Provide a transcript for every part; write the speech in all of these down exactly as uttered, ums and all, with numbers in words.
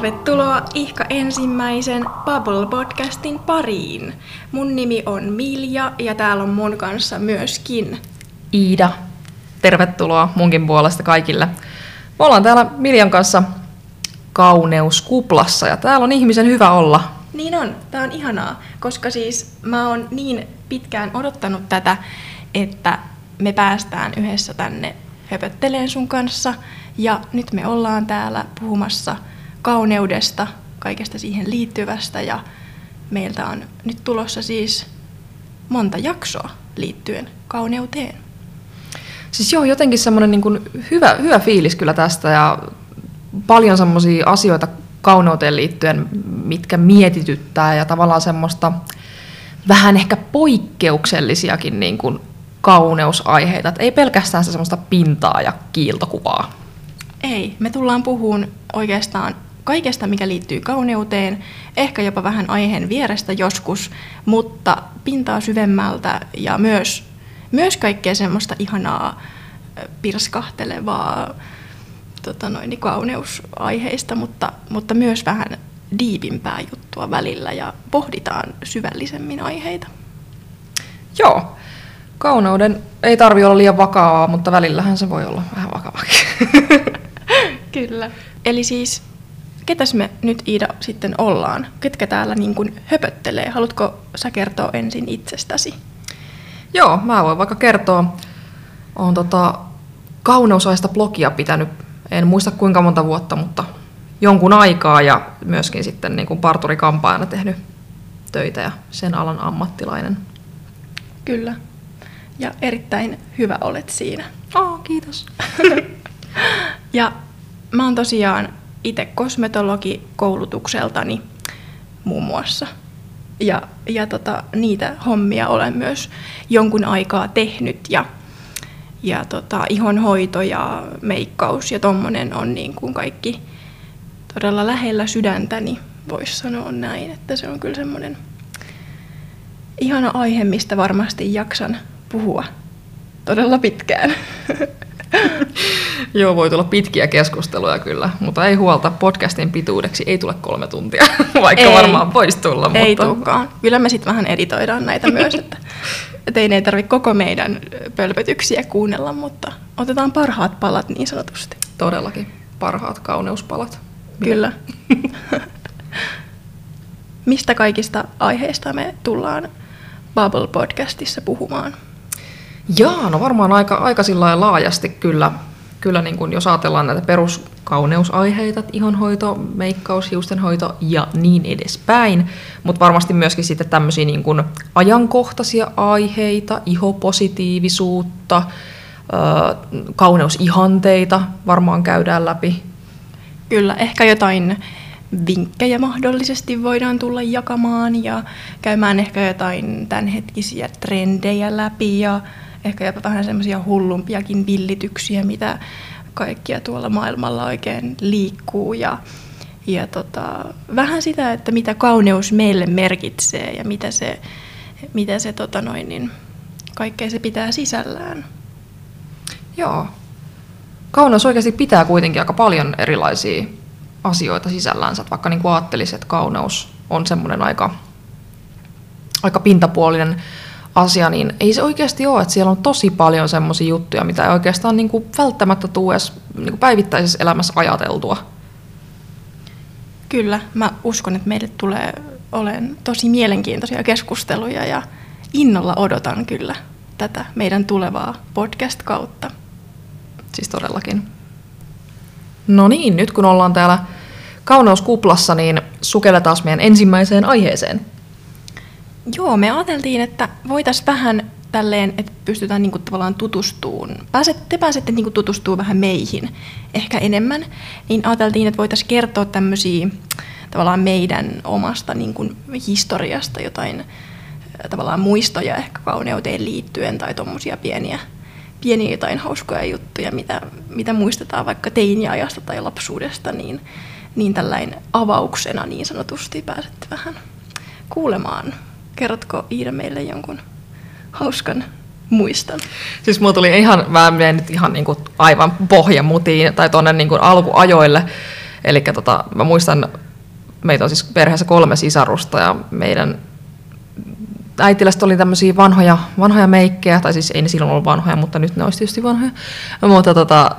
Tervetuloa ihka ensimmäisen Bubble-podcastin pariin. Mun nimi on Milja ja täällä on mun kanssa myöskin Iida. Tervetuloa munkin puolesta kaikille. Me ollaan täällä Miljan kanssa kauneuskuplassa ja täällä on ihmisen hyvä olla. Niin on, tää on ihanaa, koska siis mä oon niin pitkään odottanut tätä, että me päästään yhdessä tänne höpötteleen sun kanssa. Ja nyt me ollaan täällä puhumassa kauneudesta, kaikesta siihen liittyvästä, ja meiltä on nyt tulossa siis monta jaksoa liittyen kauneuteen. Siis joo, jotenkin semmoinen niin kuin hyvä, hyvä fiilis kyllä tästä, ja paljon semmoisia asioita kauneuteen liittyen, mitkä mietityttää, ja tavallaan semmoista vähän ehkä poikkeuksellisiakin niin kuin kauneusaiheita, että ei pelkästään sitä semmoista pintaa ja kiiltokuvaa. Ei, me tullaan puhumaan oikeastaan kaikesta, mikä liittyy kauneuteen, ehkä jopa vähän aiheen vierestä joskus, mutta pintaa syvemmältä ja myös, myös kaikkea semmoista ihanaa pirskahtelevaa tota noin, kauneusaiheista, mutta, mutta myös vähän diipimpää juttua välillä ja pohditaan syvällisemmin aiheita. Joo. Kauneuden ei tarvitse olla liian vakavaa, mutta välillähän se voi olla vähän vakavakin. Kyllä. Eli siis, ketäs me nyt Iida sitten ollaan? Ketkä täällä niin kuin höpöttelee? Haluatko sä kertoa ensin itsestäsi? Joo, mä voin vaikka kertoa. Olen tota kauneusaista blogia pitänyt, en muista kuinka monta vuotta, mutta jonkun aikaa. Ja myöskin sitten niin kuin parturikampaajana tehnyt töitä ja sen alan ammattilainen. Kyllä. Ja erittäin hyvä olet siinä. Oh, kiitos. Ja mä oon tosiaan itse kosmetologi koulutukseltani muun muassa. Ja, ja tota, niitä hommia olen myös jonkun aikaa tehnyt. Ja, ja tota, ihonhoito ja meikkaus ja tommonen on niin kuin kaikki todella lähellä sydäntäni, voisi sanoa näin. Että se on kyllä semmoinen ihana aihe, mistä varmasti jaksan puhua todella pitkään. Joo, voi tulla pitkiä keskusteluja kyllä, mutta ei huolta, podcastin pituudeksi ei tule kolme tuntia, vaikka ei, varmaan voisi tulla. Ei mutta... tulekaan. Kyllä me sitten vähän editoidaan näitä myös, että teidän ei tarvitse koko meidän pölpötyksiä kuunnella, mutta otetaan parhaat palat niin sanotusti. Todellakin, parhaat kauneuspalat. Kyllä. Mistä kaikista aiheista me tullaan Bubble-podcastissa puhumaan? Jaa, no varmaan aika, aika sillain laajasti kyllä, kyllä niin kuin jos ajatellaan näitä peruskauneusaiheita, ihonhoito, meikkaus, hiustenhoito ja niin edespäin, mutta varmasti myöskin sitten tämmöisiä niin kuin ajankohtaisia aiheita, ihopositiivisuutta, kauneusihanteita varmaan käydään läpi. Kyllä, ehkä jotain vinkkejä mahdollisesti voidaan tulla jakamaan ja käymään ehkä jotain tämänhetkisiä trendejä läpi ja ehkä jopa vähän semmoisia hullumpiakin villityksiä, mitä kaikkia tuolla maailmalla oikein liikkuu ja, ja tota, vähän sitä, että mitä kauneus meille merkitsee ja mitä se, mitä se tota noin, niin kaikkea se pitää sisällään. Joo. Kauneus oikeasti pitää kuitenkin aika paljon erilaisia asioita sisällänsä, että vaikka niin kuin ajattelisi, että kauneus on semmoinen aika, aika pintapuolinen asia, niin ei se oikeasti ole, että siellä on tosi paljon semmoisia juttuja, mitä ei oikeastaan niin kuin välttämättä tule edes niin kuin päivittäisessä elämässä ajateltua. Kyllä, mä uskon, että meille tulee olemaan tosi mielenkiintoisia keskusteluja ja innolla odotan kyllä tätä meidän tulevaa podcast-kautta. Siis todellakin. No niin, nyt kun ollaan täällä kauneuskuplassa, niin sukelletaan meidän ensimmäiseen aiheeseen. Joo, me ajateltiin, että voitaisiin vähän tälleen, että pystytään niinku tavallaan tutustumaan. Pääset, te pääsette niinku tutustumaan vähän meihin ehkä enemmän. Niin ajateltiin, että voitaisiin kertoa tämmöisiä tavallaan meidän omasta niinku historiasta jotain tavallaan muistoja ehkä kauneuteen liittyen tai tommosia pieniä. pieniä jotain hauskoja juttuja, mitä, mitä muistetaan vaikka teiniajasta tai lapsuudesta, niin, niin tällainen avauksena niin sanotusti pääsette vähän kuulemaan. Kerrotko Iida meille jonkun hauskan muiston? Siis mulla tuli ihan, mä menen nyt ihan niin kuin aivan pohjamutiin tai tuonne niin kuin alkuajoille, Eli tota, mä muistan, meitä on siis perheessä kolme sisarusta ja meidän äitilästä oli tämmöisiä vanhoja, vanhoja meikkejä, tai siis ei ne silloin ollut vanhoja, mutta nyt ne olisi tietysti vanhoja. Mutta tota,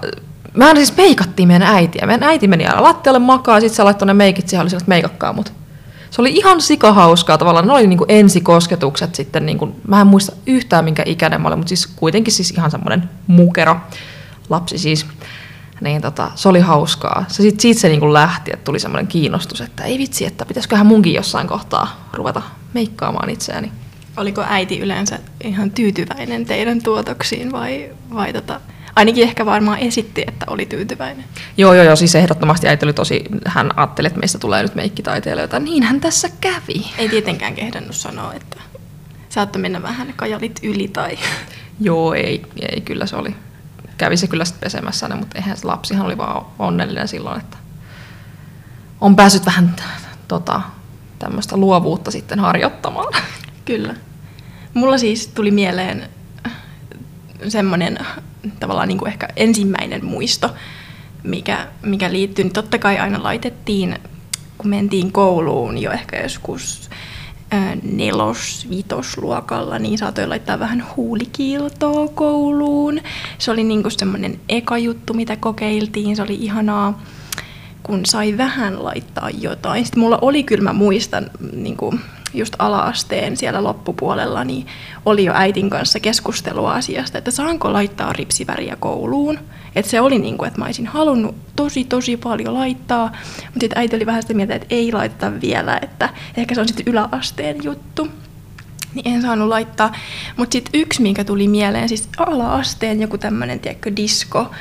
mä siis meikattiin meidän äitiä. Meidän äiti meni aina lattialle makaa, sitten se laittoi ne meikit siihen, oli sillä, että meikakkaa mut. Se oli ihan sikahauskaa tavallaan, ne oli niin kuin ensikosketukset sitten, niin kuin, mä en muista yhtään minkä ikäinen mä olin, mutta siis kuitenkin siis ihan semmoinen mukero lapsi siis. Niin tota, se oli hauskaa. Se sit, siitä se niin kuin lähti, että tuli semmoinen kiinnostus, että ei vitsi, että pitäisiköhän munkin jossain kohtaa ruveta meikkaamaan itseäni. Oliko äiti yleensä ihan tyytyväinen teidän tuotoksiin vai, vai tota, ainakin ehkä varmaan esitti, että oli tyytyväinen? Joo, joo, joo, siis ehdottomasti äiti oli tosi, hän ajatteli, että meistä tulee nyt meikkitaiteilijoita, niinhän tässä kävi. Ei tietenkään kehdannut sanoa, että saattoi mennä vähän kajalit yli tai... Joo, ei, ei kyllä se oli. Kävi se kyllä sitten pesemässä, mutta eihän se lapsihan oli vaan onnellinen silloin, että on päässyt vähän tota, tämmöistä luovuutta sitten harjoittamaan. Kyllä. Mulla siis tuli mieleen semmoinen tavallaan niin kuin ehkä ensimmäinen muisto, mikä, mikä liittyy. Niin totta kai aina laitettiin, kun mentiin kouluun jo ehkä joskus nelos, vitosluokalla, niin saatoin laittaa vähän huulikiiltoa kouluun. Se oli niinku semmoinen eka juttu, mitä kokeiltiin. Se oli ihanaa, kun sai vähän laittaa jotain. Sitten mulla oli kyllä, mä muistan, niinku just ala-asteen siellä loppupuolella, niin oli jo äitin kanssa keskustelua asiasta, että saanko laittaa ripsiväriä kouluun. Että se oli niin kuin, että mä olisin halunnut tosi tosi paljon laittaa, mutta sitten äiti oli vähän sitä mieltä, että ei laiteta vielä, että ehkä se on sitten yläasteen juttu. Niin en saanut laittaa. Mutta sitten yksi, minkä tuli mieleen, siis ala-asteen joku tämmöinen, tiedätkö, disko,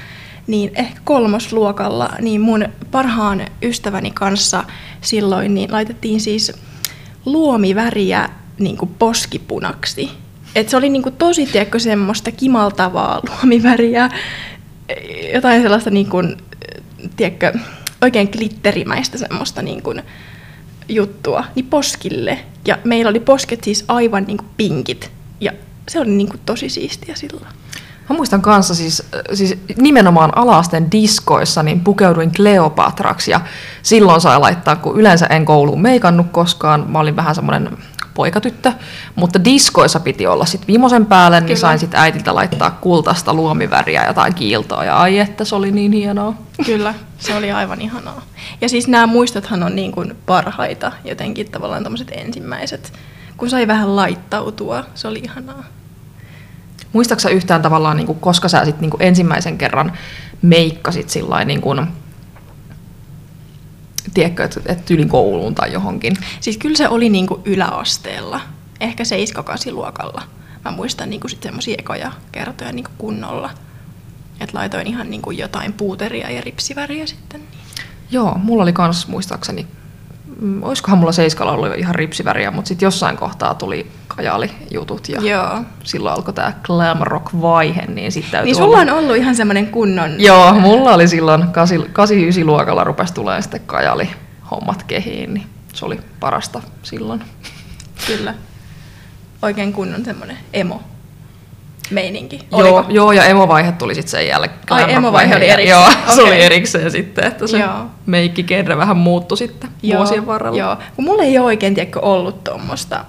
niin ehkä kolmosluokalla, niin mun parhaan ystäväni kanssa silloin niin laitettiin siis luomiväriä niin kuin poskipunaksi. Et se oli niin kuin tosi, tiedätkö, semmoista kimaltavaa luomiväriä, jotain sellaista niin kuin, tiedätkö, oikein glitterimäistä semmoista niin kuin juttua niin poskille. Ja meillä oli posket siis aivan niin kuin pinkit. Ja se oli niin kuin tosi siistiä silloin. Mä muistan kanssa siis, siis nimenomaan ala-asteen diskoissa niin pukeuduin Kleopatraksi ja silloin sai laittaa, kun yleensä en kouluun meikannut koskaan, mä olin vähän semmoinen poikatyttö, mutta diskoissa piti olla sitten viimeisen päälle, niin Kyllä. sain sitten äitiltä laittaa kultaista luomiväriä ja jotain kiiltoa ja ai että se oli niin hienoa. Kyllä, se oli aivan ihanaa. Ja siis nämä muistothan on niin kuin parhaita jotenkin tavallaan tommoset ensimmäiset, kun sai vähän laittautua, se oli ihanaa. Muistatko sä yhtään tavallaan, niin kuin, koska sä sit, niin kuin, ensimmäisen kerran meikkasit sillain, niin kuin, tiedätkö, että et yli kouluun tai johonkin? Siis kyllä se oli niin kuin yläasteella, ehkä seitsemän kahdeksan luokalla. Mä muistan niin kuin sit semmosia ekoja kertoja niin kuin kunnolla, että laitoin ihan niin kuin jotain puuteria ja ripsiväriä sitten. Joo, mulla oli kans muistaakseni, oiskohan mulla seiskalla ollut jo ihan ripsiväriä, mutta sitten jossain kohtaa tuli kajalijutut ja Joo. silloin alkoi tämä glam rock-vaihe. Niin, sit niin sulla olla... on ollut ihan semmoinen kunnon... Joo, mulla oli silloin kahdeksan yhdeksän luokalla rupesi tulemaan sitten kajalihommat kehiin, niin se oli parasta silloin. Kyllä, oikein kunnon semmoinen emo. Meininki. Joo, joo, ja emovaihe tuli sitten sen jälkeen. Ai, emovaihe oli erikseen. Joo, okay. Se oli erikseen sitten, että se meikkigenre vähän muuttui sitten joo, vuosien varrella. Joo, kun mulla ei ole oikein tiedäkö, ollut tuommoista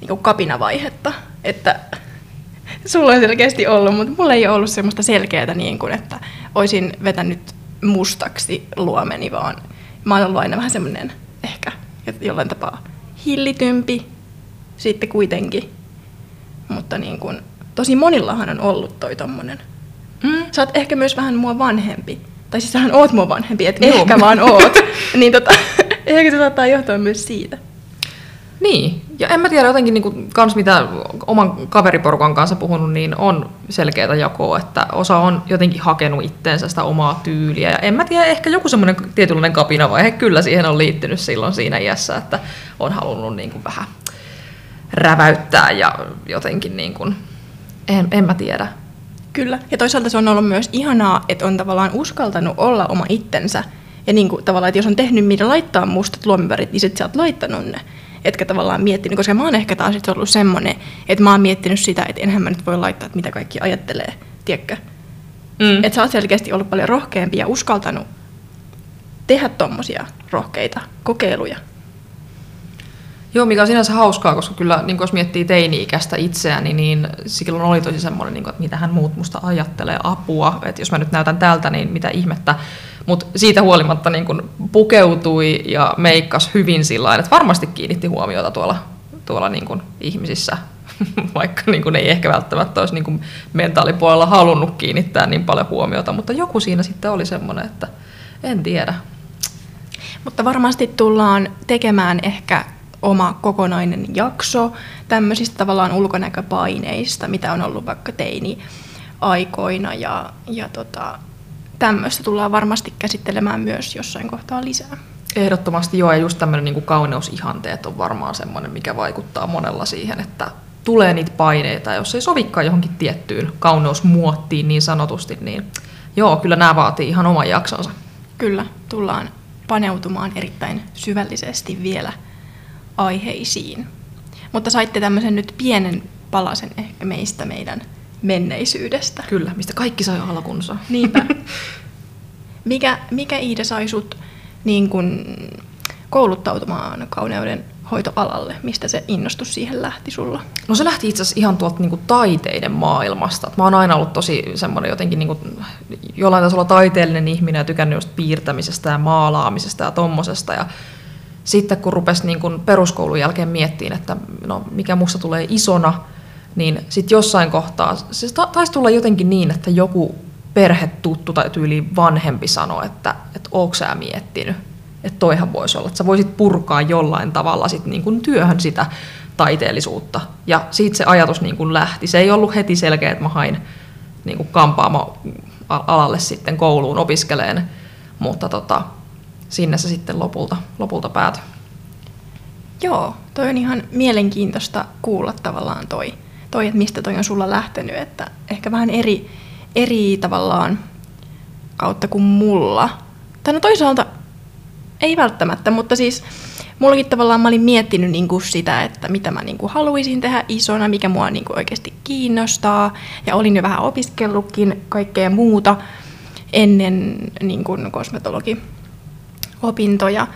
niin kapinavaihetta, että sulla on selkeästi ollut, mutta mulla ei ole ollut semmoista selkeää, niin kuin, että olisin vetänyt mustaksi luomeni, vaan mä oon ollut aina vähän semmoinen ehkä jollain tapaa hillitympi sitten kuitenkin, mutta niin kuin tosi monillahan on ollut toi tommonen. Mm. Sä oot ehkä myös vähän mua vanhempi. Tai siis sähän oot mua vanhempi, et Joo. ehkä vaan oot. Niin tota, ehkä se saattaa johtua myös siitä. Niin, ja en mä tiedä jotenkin niinku, kans mitä oman kaveriporukan kanssa puhunut, niin on selkeätä jakoa, että osa on jotenkin hakenut itteensä sitä omaa tyyliä. Ja en mä tiedä, ehkä joku semmoinen tietynlainen kapinavaihe kyllä siihen on liittynyt silloin siinä iässä, että on halunnut niinku vähän räväyttää ja jotenkin niinku En, en mä tiedä. Kyllä. Ja toisaalta se on ollut myös ihanaa, että on tavallaan uskaltanut olla oma itsensä. Ja niin kuin tavallaan, että jos on tehnyt mitä laittaa mustat luomivärit, niin sit sä oot laittanut ne. Etkä tavallaan miettinyt, koska mä oon ehkä taas sit ollut semmonen, että mä oon miettinyt sitä, että enhän mä nyt voi laittaa, että mitä kaikki ajattelee. Tiedätkö? Mm. Että sä oot selkeästi ollut paljon rohkeampi ja uskaltanut tehdä tommosia rohkeita kokeiluja. Joo, mikä on sinänsä hauskaa, koska kyllä niin jos miettii teini-ikäistä itseäni, niin silloin oli tosi semmoinen, niin kuin, että mitähän muut musta ajattelee, apua, että jos mä nyt näytän tältä, niin mitä ihmettä. Mutta siitä huolimatta niin kuin pukeutui ja meikkasi hyvin sillä että varmasti kiinnitti huomiota tuolla, tuolla niin kuin ihmisissä, vaikka niin kuin ei ehkä välttämättä olisi niin kuin mentaalipuolella halunnut kiinnittää niin paljon huomiota, mutta joku siinä sitten oli semmoinen, että en tiedä. Mutta varmasti tullaan tekemään ehkä oma kokonainen jakso tämmöisistä tavallaan ulkonäköpaineista, mitä on ollut vaikka teini-aikoina ja, ja tota, tämmöistä tullaan varmasti käsittelemään myös jossain kohtaa lisää. Ehdottomasti joo, ja just tämmöinen niin kuin kauneusihanteet on varmaan semmoinen, mikä vaikuttaa monella siihen, että tulee niitä paineita, jos ei sovikaan johonkin tiettyyn kauneusmuottiin niin sanotusti, niin joo, kyllä nämä vaatii ihan oman jaksonsa. Kyllä, tullaan paneutumaan erittäin syvällisesti vielä aiheisiin. Mutta saitte tämmöisen nyt pienen palasen ehkä meistä meidän menneisyydestä. Kyllä, mistä kaikki sai alkunsa. Niinpä. Mikä, mikä Iida sai sut niin kun kouluttautumaan kauneuden hoitoalalle? Mistä se innostus siihen lähti sulla? No se lähti itse asiassa ihan tuolta niinku taiteiden maailmasta. Et mä oon aina ollut tosi semmoinen jotenkin niinku, jollain tasolla taiteellinen ihminen ja tykännyt just piirtämisestä ja maalaamisesta ja tommosesta. Ja sitten kun rupesi niin kun peruskoulun jälkeen miettimään, että no, mikä musta tulee isona, niin sitten jossain kohtaa, se taisi tulla jotenkin niin, että joku perhetuttu tai tyyli vanhempi sanoi, että, että ootko sä miettinyt, että toihan voisi olla, että sä voisit purkaa jollain tavalla sit niin kun työhön sitä taiteellisuutta. Ja siitä se ajatus niin kun lähti. Se ei ollut heti selkeä, että mä hain niin kun kampaamo alalle sitten kouluun opiskeleen, mutta tota, sinne se sitten lopulta, lopulta päätyi. Joo, toi on ihan mielenkiintoista kuulla tavallaan toi, toi että mistä toi on sulla lähtenyt, että ehkä vähän eri, eri tavallaan kautta kuin mulla. Tai no toisaalta ei välttämättä, mutta siis mullakin tavallaan mä olin miettinyt niinku sitä, että mitä mä niinku haluaisin tehdä isona, mikä mua niinku oikeasti kiinnostaa, ja olin jo vähän opiskellutkin kaikkea muuta ennen niinku kosmetologi opintoja,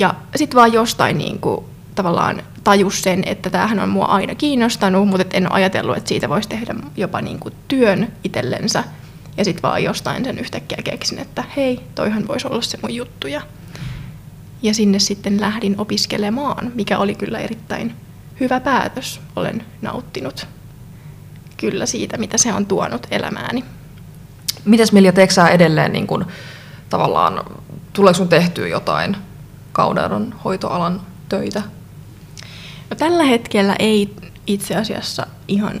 ja sitten vaan jostain niin kuin, tavallaan tajus sen, että tämähän on mua aina kiinnostanut, mutta en ole ajatellut, että siitä voisi tehdä jopa niin kuin työn itsellensä, ja sitten vaan jostain sen yhtäkkiä keksin, että hei, toihan voisi olla se mun juttu, ja, ja sinne sitten lähdin opiskelemaan, mikä oli kyllä erittäin hyvä päätös. Olen nauttinut kyllä siitä, mitä se on tuonut elämääni. Mites Milja, teekö sä edelleen niin kuin, tavallaan tuleeko sun tehtyä jotain kauneuden hoitoalan töitä? No, tällä hetkellä ei itse asiassa ihan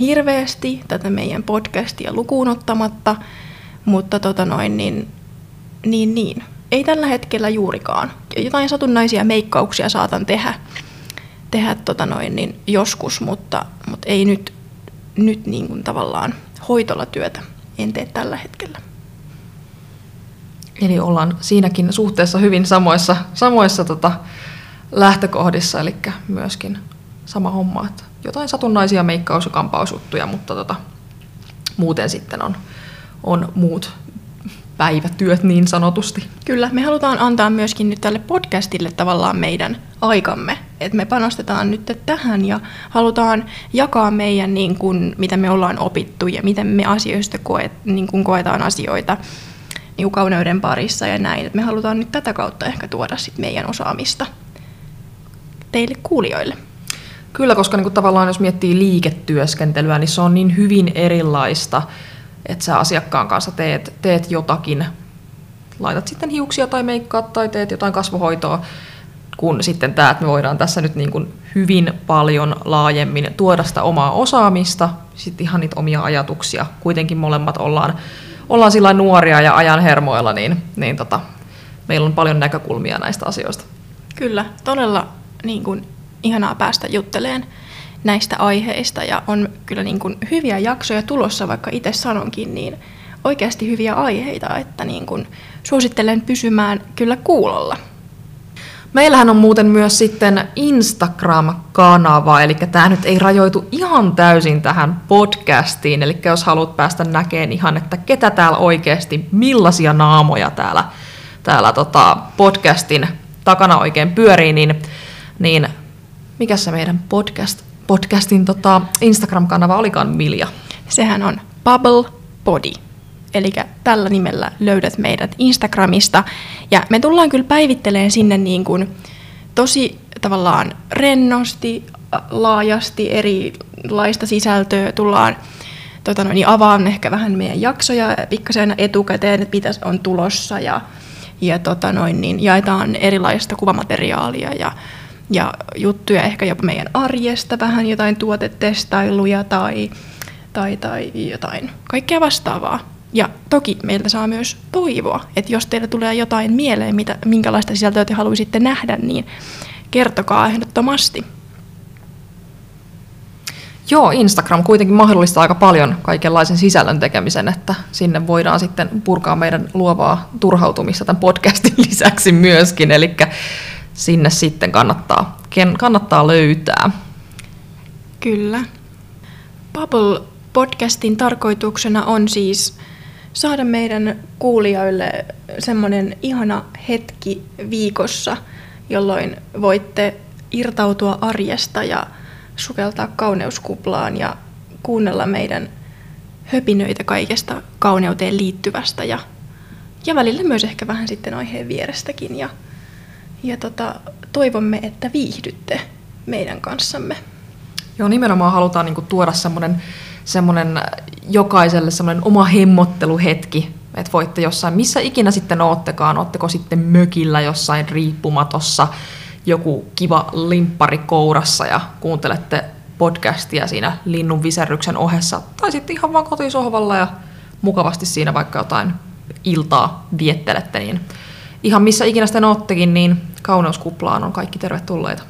hirveästi tätä meidän podcastia lukuun ottamatta, mutta tota noin, niin, niin, niin. ei tällä hetkellä juurikaan. Jotain satunnaisia meikkauksia saatan tehdä, tehdä tota noin, niin joskus, mutta, mutta ei nyt, nyt niin kuin tavallaan hoitolatyötä en tee tällä hetkellä. Eli ollaan siinäkin suhteessa hyvin samoissa, samoissa tota lähtökohdissa, eli myöskin sama homma, että jotain satunnaisia meikkaus- ja kampausjuttuja, mutta tota, muuten sitten on, on muut päivätyöt niin sanotusti. Kyllä, me halutaan antaa myöskin nyt tälle podcastille tavallaan meidän aikamme, että me panostetaan nyt tähän ja halutaan jakaa meidän, niin kuin, mitä me ollaan opittu ja miten me asioista koet, niin kuin koetaan asioita, niin kauneuden parissa ja näin. Et me halutaan nyt tätä kautta ehkä tuoda sit meidän osaamista teille kuulijoille. Kyllä, koska niinku tavallaan jos miettii liiketyöskentelyä, niin se on niin hyvin erilaista, että sä asiakkaan kanssa teet, teet jotakin, laitat sitten hiuksia tai meikkaat tai teet jotain kasvohoitoa, kun sitten tää, että me voidaan tässä nyt niinku hyvin paljon laajemmin tuoda sitä omaa osaamista, sitten ihan niitä omia ajatuksia. Kuitenkin molemmat ollaan Ollaan sillä nuoria ja ajan hermoilla, niin, niin tota, meillä on paljon näkökulmia näistä asioista. Kyllä, todella niin kuin, ihanaa päästä jutteleen näistä aiheista. Ja on kyllä niin kuin, hyviä jaksoja tulossa, vaikka itse sanonkin, niin oikeasti hyviä aiheita, että niin kuin, suosittelen pysymään kyllä kuulolla. Meillähän on muuten myös sitten Instagram-kanava, eli tämä nyt ei rajoitu ihan täysin tähän podcastiin, eli jos haluat päästä näkemään ihan, että ketä täällä oikeasti, millaisia naamoja täällä, täällä tota, podcastin takana oikein pyörii, niin, niin mikä se meidän podcast, podcastin tota, Instagram-kanava olikaan, Milja? Sehän on Bubble Body. Eli tällä nimellä löydät meidät Instagramista. Ja me tullaan kyllä päivitteleen sinne niin kuin tosi tavallaan rennosti, laajasti erilaista sisältöä. Tullaan tota noin, avaamaan ehkä vähän meidän jaksoja pikkasen etukäteen, että mitä on tulossa. Ja, ja tota noin, niin jaetaan erilaista kuvamateriaalia ja, ja juttuja ehkä jopa meidän arjesta, vähän jotain tuotetestailuja tai... Tai, tai jotain kaikkea vastaavaa. Ja toki meiltä saa myös toivoa, että jos teillä tulee jotain mieleen, mitä, minkälaista sisältöä te haluaisitte nähdä, niin kertokaa ehdottomasti. Joo, Instagram kuitenkin mahdollistaa aika paljon kaikenlaisen sisällön tekemisen, että sinne voidaan sitten purkaa meidän luovaa turhautumista tämän podcastin lisäksi myöskin, eli sinne sitten kannattaa, kannattaa löytää. Kyllä. Bubble podcastin tarkoituksena on siis saada meidän kuulijoille semmoinen ihana hetki viikossa, jolloin voitte irtautua arjesta ja sukeltaa kauneuskuplaan ja kuunnella meidän höpinöitä kaikesta kauneuteen liittyvästä ja, ja välillä myös ehkä vähän sitten aiheen vierestäkin. Ja, ja tota, toivomme, että viihdytte meidän kanssamme. Joo, nimenomaan halutaan niinku tuoda semmoinen, semmoinen jokaiselle semmoinen oma hemmotteluhetki, että voitte jossain, missä ikinä sitten oottekaan, ootteko sitten mökillä jossain riippumatossa, joku kiva limppari kourassa ja kuuntelette podcastia siinä linnun viserryksen ohessa, tai sitten ihan vaan kotisohvalla ja mukavasti siinä vaikka jotain iltaa viettelette, niin ihan missä ikinä sitten oottekin, niin kauneuskuplaan on kaikki tervetulleita.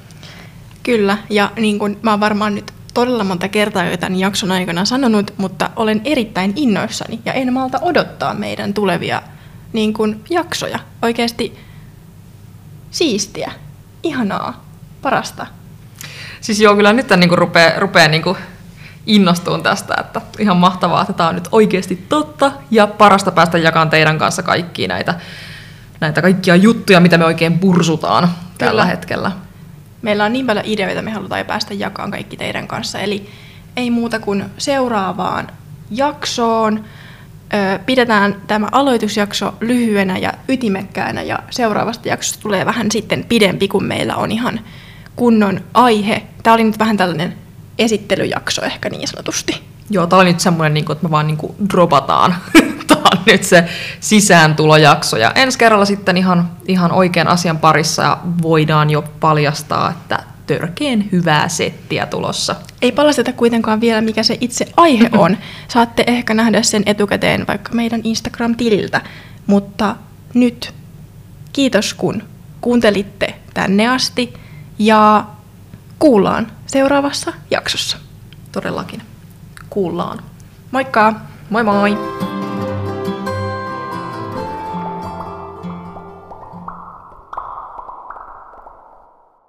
Kyllä, ja niin kuin mä oon varmaan nyt todella monta kertaa jo tämän jakson aikana sanonut, mutta olen erittäin innoissani ja en malta odottaa meidän tulevia niin kuin, jaksoja. Oikeasti siistiä, ihanaa, parasta. Siis joo, kyllä nyt niin kuin rupeaa, rupeaa niin kuin innostumaan tästä, että ihan mahtavaa, että tämä on nyt oikeasti totta ja parasta päästä jakamaan teidän kanssa kaikkia näitä, näitä kaikkia juttuja, mitä me oikein pursutaan tällä kyllä. hetkellä. Meillä on niin paljon ideoita, me halutaan päästä jakamaan kaikki teidän kanssa. Eli ei muuta kuin seuraavaan jaksoon. Pidetään tämä aloitusjakso lyhyenä ja ytimekkäänä ja seuraavasta jaksosta tulee vähän sitten pidempi, kun meillä on ihan kunnon aihe. Tämä oli nyt vähän tällainen esittelyjakso ehkä niin sanotusti. Joo, tämä oli nyt semmoinen, että me vaan dropataan. Tämä on nyt se sisääntulojakso. Ja ensi kerralla sitten ihan, ihan oikean asian parissa ja voidaan jo paljastaa, että törkeen hyvää settiä tulossa. Ei paljasteta kuitenkaan vielä, mikä se itse aihe on. Saatte ehkä nähdä sen etukäteen vaikka meidän Instagram-tililtä. Mutta nyt kiitos, kun kuuntelitte tänne asti ja kuullaan seuraavassa jaksossa. Todellakin. Kuullaan. Moikka! Moi moi!